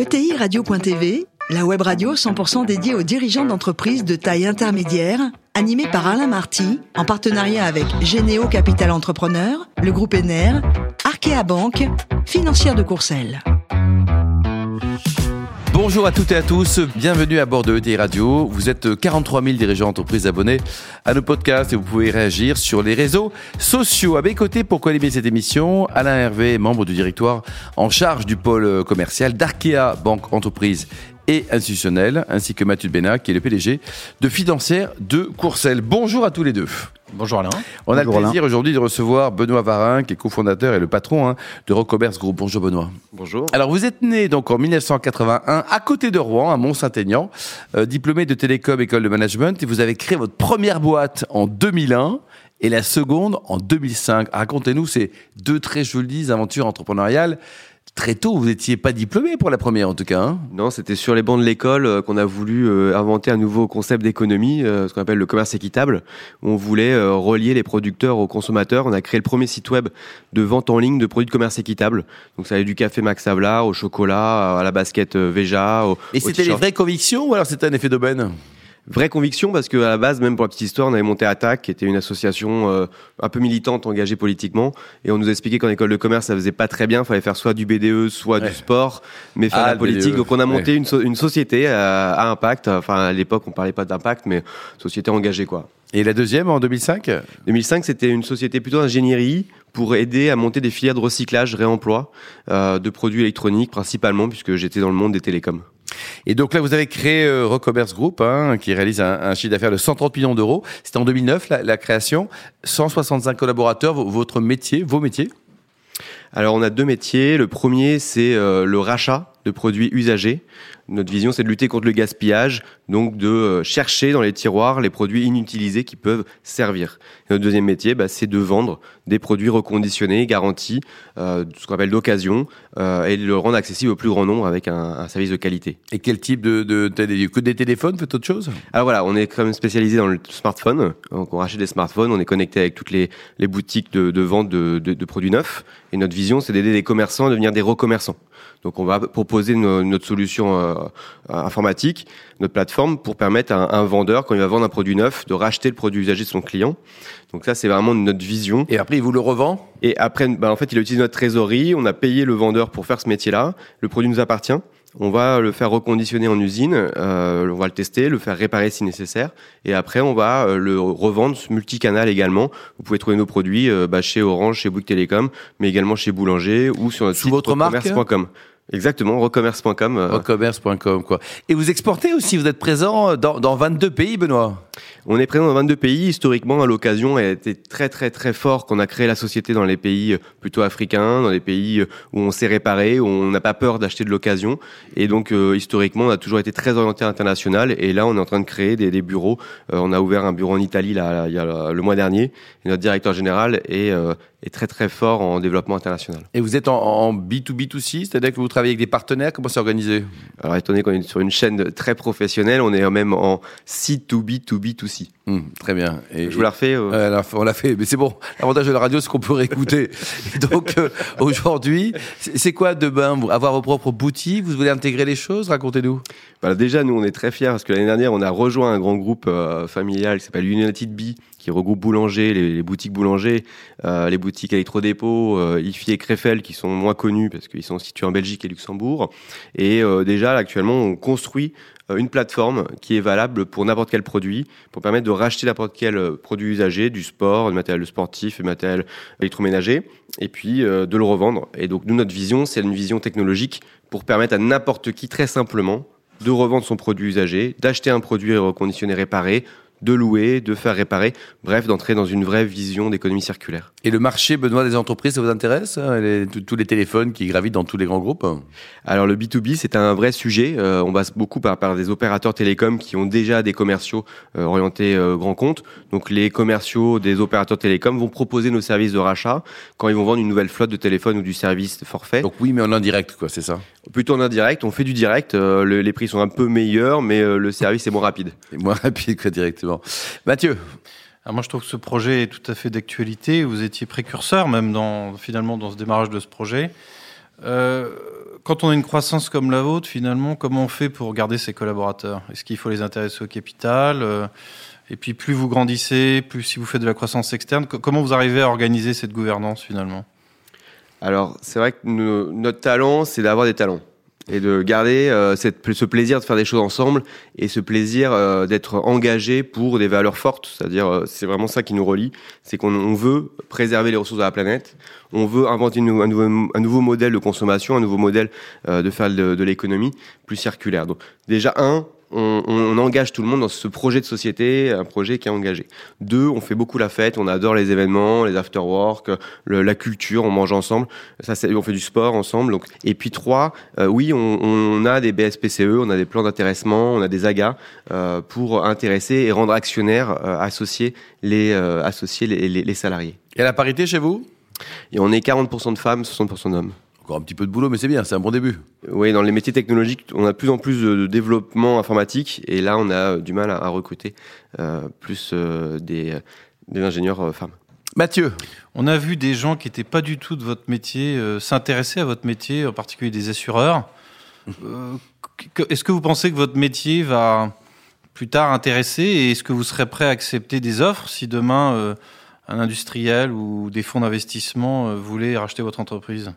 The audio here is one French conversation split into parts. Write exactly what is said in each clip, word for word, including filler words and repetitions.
E T I radio point T V, la web radio cent pour cent dédiée aux dirigeants d'entreprises de taille intermédiaire, animée par Alain Marty, en partenariat avec Généo Capital Entrepreneur, le groupe Ener, Arkea Banque, Financière de Courcelles. Bonjour à toutes et à tous, bienvenue à bord de E T I Radio. Vous êtes quarante-trois mille dirigeants d'entreprises abonnés à nos podcasts et vous pouvez réagir sur les réseaux sociaux. À mes côtés, pour co-animer cette émission, Alain Hervé, membre du directoire en charge du pôle commercial d'Arkea Banque Entreprises et Institutionnelle, ainsi que Mathieu de Bénard, qui est le P D G de Financière de Courcelles. Bonjour à tous les deux. Bonjour Alain. On a Bonjour le plaisir Alain. Aujourd'hui de recevoir Benoît Varin, qui est cofondateur et le patron hein, de Recommerce Group. Bonjour Benoît. Bonjour. Alors vous êtes né donc en dix-neuf cent quatre-vingt-un à côté de Rouen, à Mont-Saint-Aignan, euh, diplômé de Télécom École de Management, et vous avez créé votre première boîte en deux mille un et la seconde en deux mille cinq. Racontez-nous ces deux très jolies aventures entrepreneuriales. Très tôt, vous n'étiez pas diplômé pour la première en tout cas. Hein. Non, c'était sur les bancs de l'école euh, qu'on a voulu euh, inventer un nouveau concept d'économie, euh, ce qu'on appelle le commerce équitable. On voulait euh, relier les producteurs aux consommateurs. On a créé le premier site web de vente en ligne de produits de commerce équitable. Donc ça allait du café Max Havelaar au chocolat, à la basket euh, Veja. Au, Et au c'était t-shirt. Les vraies convictions ou alors c'était un effet d'aubaine ? Vraie conviction, parce qu'à la base, même pour la petite histoire, on avait monté Attac, qui était une association euh, un peu militante, engagée politiquement, et on nous expliquait qu'en école de commerce, ça faisait pas très bien, il fallait faire soit du B D E, soit ouais. du sport, mais faire ah, la politique. B D E. Donc on a monté ouais. une, so- une société euh, à impact, enfin à l'époque on parlait pas d'impact, mais société engagée quoi. Et la deuxième en deux mille cinq ? deux mille cinq, c'était une société plutôt d'ingénierie pour aider à monter des filières de recyclage, réemploi, euh, de produits électroniques principalement, puisque j'étais dans le monde des télécoms. Et donc là, vous avez créé euh, Recommerce Group, hein, qui réalise un, un chiffre d'affaires de cent trente millions d'euros. C'était en deux mille neuf, la, la création. cent soixante-cinq collaborateurs, votre métier, vos métiers ? Alors, on a deux métiers. Le premier, c'est euh, le rachat de produits usagés. Notre vision, c'est de lutter contre le gaspillage, donc de euh, chercher dans les tiroirs les produits inutilisés qui peuvent servir. Et notre deuxième métier, bah, c'est de vendre des produits reconditionnés, garantis, euh, ce qu'on appelle d'occasion, euh, et de le rendre accessible au plus grand nombre avec un, un service de qualité. Et quel type de, de, de, de que des téléphones, peut-être autre chose ? Alors voilà, on est quand même spécialisé dans le smartphone. Donc on rachète des smartphones, on est connecté avec toutes les, les boutiques de, de vente de, de, de produits neufs. Et notre vision, c'est d'aider les commerçants à devenir des recommerçants. Donc on va proposer nos, notre solution euh, informatique, notre plateforme, pour permettre à un, un vendeur, quand il va vendre un produit neuf, de racheter le produit usagé de son client. Donc ça, c'est vraiment notre vision. Et après, il vous le revend ? Et après, bah, en fait, il utilise notre trésorerie, on a payé le vendeur pour faire ce métier-là, le produit nous appartient. On va le faire reconditionner en usine, euh, on va le tester, le faire réparer si nécessaire, et après on va euh, le revendre multicanal également. Vous pouvez trouver nos produits euh, bah, chez Orange, chez Bouygues Télécom, mais également chez Boulanger ou sur notre site recommerce point com. Exactement, recommerce point com. Euh... Recommerce point com, quoi. Et vous exportez aussi, vous êtes présent dans, dans vingt-deux pays, Benoît ? On est présent dans vingt-deux pays. Historiquement, l'occasion a été très, très, très fort qu'on a créé la société dans les pays plutôt africains, dans les pays où on s'est réparé, où on n'a pas peur d'acheter de l'occasion. Et donc, euh, historiquement, on a toujours été très orienté à l'international. Et là, on est en train de créer des, des bureaux. Euh, on a ouvert un bureau en Italie, là, il y a le mois dernier. Et notre directeur général est... Euh, est très très fort en développement international. Et vous êtes en, en B deux B deux C, c'est-à-dire que vous travaillez avec des partenaires, comment c'est organisé ? Alors étant donné qu'on est sur une chaîne très professionnelle, on est même en C deux B deux B deux C. Mmh, très bien. Et, je vous la refais euh... Euh, On l'a fait, mais c'est bon. L'avantage de la radio, c'est qu'on peut réécouter. Donc euh, aujourd'hui, c'est, c'est quoi demain ? Avoir vos propres boutiques ? Vous voulez intégrer les choses ? Racontez-nous. Bah, déjà, nous, on est très fiers parce que l'année dernière, on a rejoint un grand groupe euh, familial qui s'appelle United B, qui regroupe Boulanger, les, les boutiques Boulanger, euh, les boutiques Électrodépôt, euh, I F I et Krefel, qui sont moins connus parce qu'ils sont situés en Belgique et Luxembourg. Et euh, déjà, là, actuellement, on construit une plateforme qui est valable pour n'importe quel produit, pour permettre de racheter n'importe quel produit usagé, du sport, du matériel sportif, du matériel électroménager, et puis euh, de le revendre. Et donc, nous, notre vision, c'est une vision technologique pour permettre à n'importe qui, très simplement, de revendre son produit usagé, d'acheter un produit reconditionné, réparé, de louer, de faire réparer, bref, d'entrer dans une vraie vision d'économie circulaire. Et le marché, Benoît, des entreprises, ça vous intéresse ? les, Tous les téléphones qui gravitent dans tous les grands groupes ? Alors le B deux B, c'est un vrai sujet. Euh, on passe beaucoup par, par des opérateurs télécoms qui ont déjà des commerciaux euh, orientés euh, grands comptes. Donc les commerciaux des opérateurs télécoms vont proposer nos services de rachat quand ils vont vendre une nouvelle flotte de téléphones ou du service forfait. Donc oui, mais en indirect, quoi, c'est ça ? Plutôt en indirect, on fait du direct. Euh, le, les prix sont un peu meilleurs, mais euh, le service est moins rapide. C'est moins rapide que directement. Bon. Mathieu. Alors moi, je trouve que ce projet est tout à fait d'actualité. Vous étiez précurseur, même dans, finalement, dans ce démarrage de ce projet. Euh, quand on a une croissance comme la vôtre, finalement, comment on fait pour garder ses collaborateurs ? Est-ce qu'il faut les intéresser au capital ? Et puis, plus vous grandissez, plus si vous faites de la croissance externe, comment vous arrivez à organiser cette gouvernance, finalement ? Alors, c'est vrai que nous, notre talent, c'est d'avoir des talents et de garder euh, cette, ce plaisir de faire des choses ensemble et ce plaisir euh, d'être engagé pour des valeurs fortes. C'est-à-dire, euh, c'est vraiment ça qui nous relie, c'est qu'on on veut préserver les ressources de la planète, on veut inventer une, un, nouveau, un nouveau modèle de consommation, un nouveau modèle euh, de faire de, de l'économie plus circulaire. Donc, déjà, un, on, on engage tout le monde dans ce projet de société, un projet qui est engagé. Deux, on fait beaucoup la fête, on adore les événements, les after-work, le, la culture, on mange ensemble, ça, c'est, on fait du sport ensemble. Donc. Et puis trois, euh, oui, on, on a des B S P C E, on a des plans d'intéressement, on a des A G A euh, pour intéresser et rendre actionnaires, euh, associer les, euh, associer les, les, les salariés. Et la parité chez vous ? Et on est quarante pour cent de femmes, soixante pour cent d'hommes. Encore un petit peu de boulot, mais c'est bien, c'est un bon début. Oui, dans les métiers technologiques, on a de plus en plus de développement informatique, et là, on a du mal à, à recruter euh, plus euh, des, des ingénieurs euh, femmes. Mathieu, on a vu des gens qui n'étaient pas du tout de votre métier euh, s'intéresser à votre métier, en particulier des assureurs. Euh, que, est-ce que vous pensez que votre métier va plus tard intéresser, et est-ce que vous serez prêt à accepter des offres si demain euh, un industriel ou des fonds d'investissement euh, voulaient racheter votre entreprise ?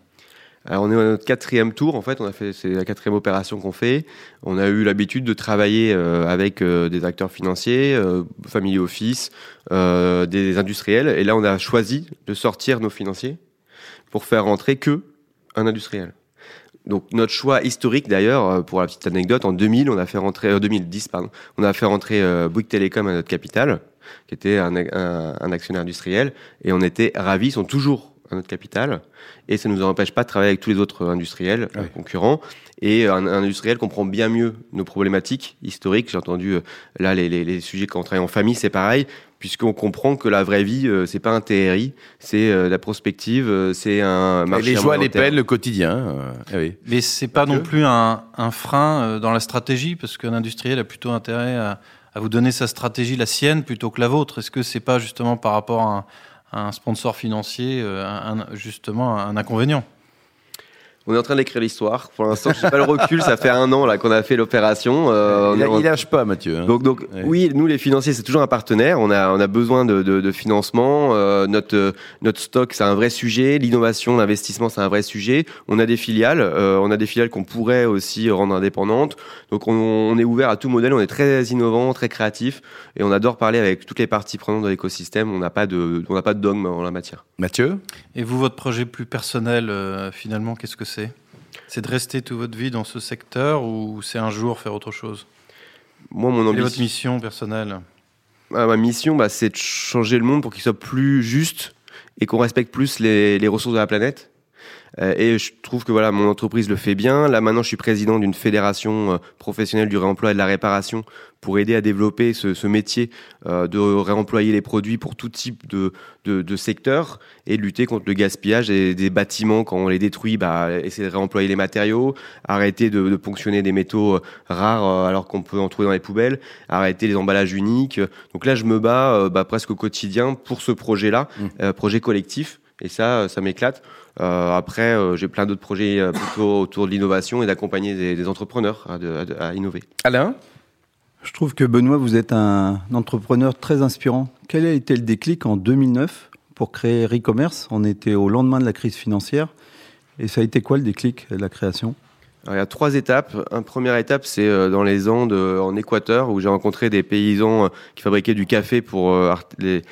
Alors on est à notre quatrième tour, en fait, on a fait, c'est la quatrième opération qu'on fait. On a eu l'habitude de travailler euh, avec euh, des acteurs financiers, euh, family office, euh, des industriels. Et là, on a choisi de sortir nos financiers pour faire rentrer que un industriel. Donc notre choix historique, d'ailleurs, pour la petite anecdote, en deux mille, on a fait rentrer, euh, deux mille dix, pardon, on a fait rentrer euh, Bouygues Télécom à notre capital, qui était un, un, un actionnaire industriel, et on était ravis, ils sont toujours à notre capital, et ça ne nous empêche pas de travailler avec tous les autres industriels ah oui. concurrents, et un, un industriel comprend bien mieux nos problématiques historiques. J'ai entendu là les, les, les sujets quand on travaille en famille, c'est pareil, puisqu'on comprend que la vraie vie, c'est pas un T R I, c'est de la prospective, c'est un marché. Et les joies, les peines, le quotidien. Euh, ah oui. Mais c'est pas non plus un, un frein dans la stratégie, parce qu'un industriel a plutôt intérêt à, à vous donner sa stratégie, la sienne, plutôt que la vôtre. Est-ce que c'est pas justement par rapport à un un sponsor financier, un, justement, un inconvénient? On est en train d'écrire l'histoire. Pour l'instant, je n'ai pas le recul. Ça fait un an là, qu'on a fait l'opération. Euh, il, on... il lâche pas, Mathieu. Hein. Donc, donc ouais. oui, nous, les financiers, c'est toujours un partenaire. On a, on a besoin de, de, de financement. Euh, notre, notre stock, c'est un vrai sujet. L'innovation, l'investissement, c'est un vrai sujet. On a des filiales. Euh, on a des filiales qu'on pourrait aussi rendre indépendantes. Donc, on, on est ouvert à tout modèle. On est très innovant, très créatif. Et on adore parler avec toutes les parties prenantes de l'écosystème. On n'a pas de, on n'a pas de dogme en la matière. Mathieu ? Et vous, votre projet plus personnel, euh, finalement, qu'est-ce que c'est ? C'est, c'est de rester toute votre vie dans ce secteur, ou c'est un jour faire autre chose ? Moi, mon ambition... Et votre mission personnelle ? Ah, ma mission, bah, c'est de changer le monde pour qu'il soit plus juste et qu'on respecte plus les, les ressources de la planète. Euh, et je trouve que voilà, mon entreprise le fait bien. Là, maintenant, je suis président d'une fédération euh, professionnelle du réemploi et de la réparation pour aider à développer ce, ce métier euh, de réemployer les produits pour tout type de, de, de secteur et de lutter contre le gaspillage des, des bâtiments. Quand on les détruit, bah, essayer de réemployer les matériaux, arrêter de, de ponctionner des métaux euh, rares euh, alors qu'on peut en trouver dans les poubelles, arrêter les emballages uniques. Donc là, je me bats euh, bah, presque au quotidien pour ce projet-là, mmh. euh, projet collectif. Et ça, ça m'éclate. Euh, après, euh, j'ai plein d'autres projets euh, plutôt autour de l'innovation et d'accompagner des, des entrepreneurs à, de, à, à innover. Alain ? Je trouve que Benoît, vous êtes un entrepreneur très inspirant. Quel a été le déclic en deux mille neuf pour créer Recommerce ? On était au lendemain de la crise financière. Et ça a été quoi le déclic de la création ? Alors, il y a trois étapes. Une première étape, c'est dans les Andes, en Équateur, où j'ai rencontré des paysans qui fabriquaient du café pour euh, les...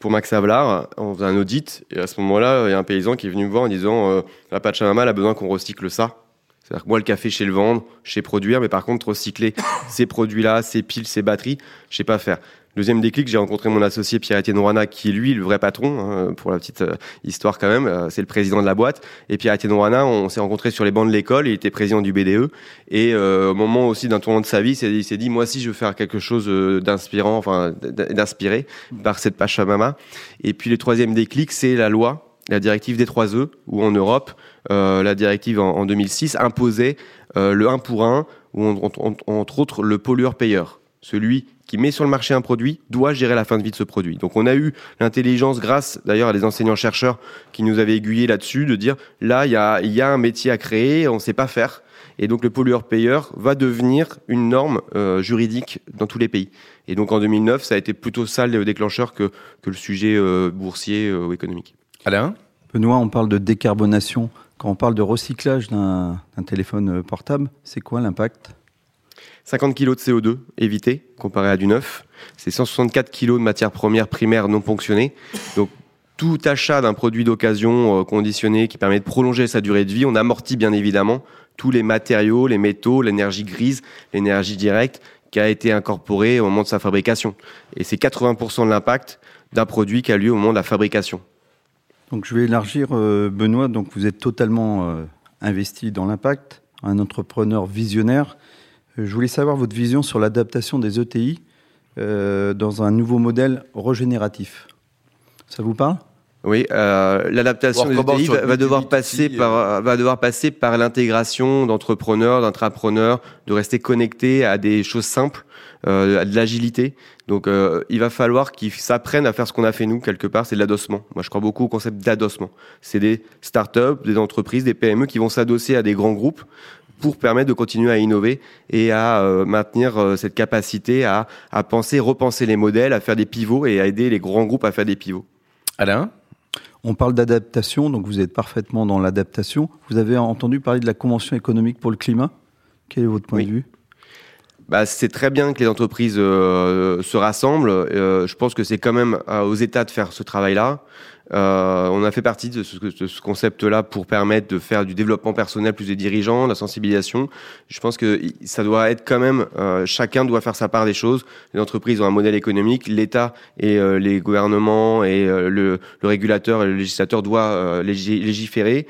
Pour Max Havelaar, on faisait un audit, et à ce moment-là, il y a un paysan qui est venu me voir en disant euh, « La Pachamama, elle a besoin qu'on recycle ça. » C'est-à-dire que moi, le café, je sais le vendre, je sais produire, mais par contre, recycler ces produits-là, ces piles, ces batteries, je sais pas faire. Deuxième déclic, j'ai rencontré mon associé Pierre-Étienne Rouana, qui est lui le vrai patron, hein, pour la petite euh, histoire quand même, euh, c'est le président de la boîte. Et Pierre-Étienne Rouana, on s'est rencontrés sur les bancs de l'école, il était président du B D E, et euh, au moment aussi d'un tournant de sa vie, il s'est dit « Moi aussi, je veux faire quelque chose d'inspirant, enfin d'inspiré par cette Pachamama. » Et puis le troisième déclic, c'est la loi, la directive des trois E, où en Europe, euh, la directive en, en deux mille six imposait euh, le un pour un, ou on, on, entre autres le pollueur-payeur. celui qui met sur le marché un produit doit gérer la fin de vie de ce produit. Donc on a eu l'intelligence, grâce d'ailleurs à des enseignants-chercheurs qui nous avaient aiguillés là-dessus, de dire là, il y a, y a un métier à créer, on ne sait pas faire. Et donc le pollueur-payeur va devenir une norme euh, juridique dans tous les pays. Et donc en deux mille neuf, ça a été plutôt ça le déclencheur que, que le sujet euh, boursier euh, ou économique. Alain ? Benoît, on parle de décarbonation. Quand on parle de recyclage d'un, d'un téléphone portable, c'est quoi l'impact ? cinquante kilos de C O deux évité, comparé à du neuf. C'est cent soixante-quatre kilos de matières premières primaires non ponctionnées. Donc, tout achat d'un produit d'occasion conditionné qui permet de prolonger sa durée de vie, on amortit bien évidemment tous les matériaux, les métaux, l'énergie grise, l'énergie directe qui a été incorporée au moment de sa fabrication. Et c'est quatre-vingts pour cent de l'impact d'un produit qui a lieu au moment de la fabrication. Donc, je vais élargir, euh, Benoît. Donc, vous êtes totalement euh, investi dans l'impact, un entrepreneur visionnaire. Je voulais savoir votre vision sur l'adaptation des E T I euh, dans un nouveau modèle régénératif. Ça vous parle ? Oui, euh, l'adaptation des E T I va, va, devoir passer par, va devoir passer par l'intégration d'entrepreneurs, d'intrapreneurs, de rester connectés à des choses simples, euh, à de l'agilité. Donc, euh, il va falloir qu'ils s'apprennent à faire ce qu'on a fait nous, quelque part, c'est de l'adossement. Moi, je crois beaucoup au concept d'adossement. C'est des startups, des entreprises, des P M E qui vont s'adosser à des grands groupes pour permettre de continuer à innover et à euh, maintenir euh, cette capacité à, à penser, repenser les modèles, à faire des pivots et à aider les grands groupes à faire des pivots. Alain ? On parle d'adaptation, donc vous êtes parfaitement dans l'adaptation. Vous avez entendu parler de la Convention économique pour le climat. Quel est votre point oui. de vue ? Bah, c'est très bien que les entreprises euh, se rassemblent. Euh, je pense que c'est quand même euh, aux États de faire ce travail-là. Euh, on a fait partie de ce, de ce concept-là pour permettre de faire du développement personnel plus des dirigeants, de la sensibilisation. Je pense que ça doit être quand même, euh, chacun doit faire sa part des choses. Les entreprises ont un modèle économique, l'État et euh, les gouvernements et euh, le, le régulateur et le législateur doivent euh, légiférer.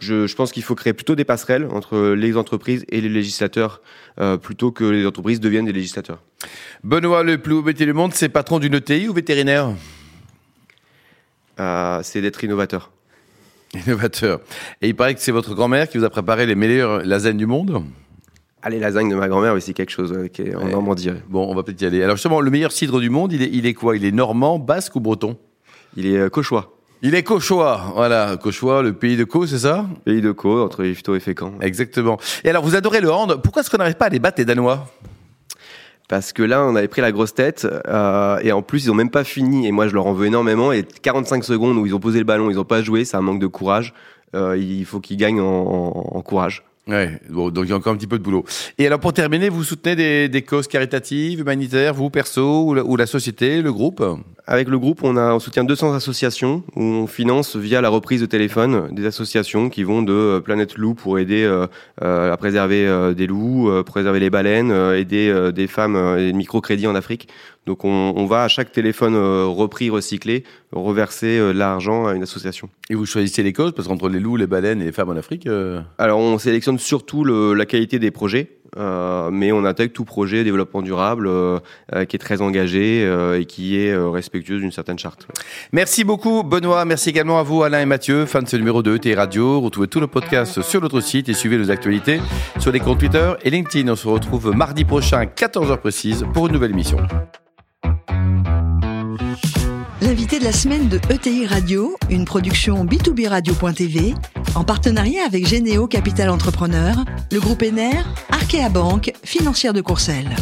Je, je pense qu'il faut créer plutôt des passerelles entre les entreprises et les législateurs euh, plutôt que les entreprises deviennent des législateurs. Benoît, le plus haut métier du monde, c'est patron d'une E T I ou vétérinaire ? Euh, c'est d'être innovateur. Innovateur. Et il paraît que c'est votre grand-mère qui vous a préparé les meilleures lasagnes du monde ? Ah, les lasagnes de ma grand-mère, oui, c'est quelque chose euh, qui est en Normandie. Bon, on va peut-être y aller. Alors justement, le meilleur cidre du monde, il est, il est quoi ? Il est normand, basque ou breton ? Il est euh, cauchois. Il est cauchois, voilà, cauchois, le pays de Caux, c'est ça ? Pays de Caux, entre Yvetot et Fécamp. Exactement. Et alors, vous adorez le hand, pourquoi est-ce qu'on n'arrive pas à les battre les Danois ? Parce que là, on avait pris la grosse tête, euh, et en plus, ils ont même pas fini, et moi, je leur en veux énormément, et quarante-cinq secondes où ils ont posé le ballon, ils ont pas joué, c'est un manque de courage, euh, il faut qu'ils gagnent en, en, en courage. Ouais, bon, donc il y a encore un petit peu de boulot. Et alors, pour terminer, vous soutenez des, des causes caritatives, humanitaires, vous, perso, ou la, ou la société, le groupe ? Avec le groupe, on, a, on soutient deux cents associations où on finance via la reprise de téléphone des associations qui vont de euh, Planète Lou pour aider euh, euh, à préserver euh, des loups, euh, préserver les baleines, euh, aider euh, des femmes euh, et des microcrédits en Afrique. Donc on, on va à chaque téléphone euh, repris, recyclé, reverser euh, l'argent à une association. Et vous choisissez les causes parce qu'entre les loups, les baleines et les femmes en Afrique euh... Alors on sélectionne surtout le, la qualité des projets. Euh, mais on intègre tout projet développement durable euh, euh, qui est très engagé euh, et qui est euh, respectueux d'une certaine charte. Ouais. Merci beaucoup Benoît, merci également à vous Alain et Mathieu, fin de ce numéro de E T I Radio. Retrouvez tous nos podcasts sur notre site et suivez nos actualités sur les comptes Twitter et LinkedIn. On se retrouve mardi prochain à quatorze heures précises pour une nouvelle émission. L'invité de la semaine de E T I Radio, une production b deux b radio point t v, en partenariat avec Généo Capital Entrepreneur, le groupe Ener, Arkea Banque, Financière de Courcelles.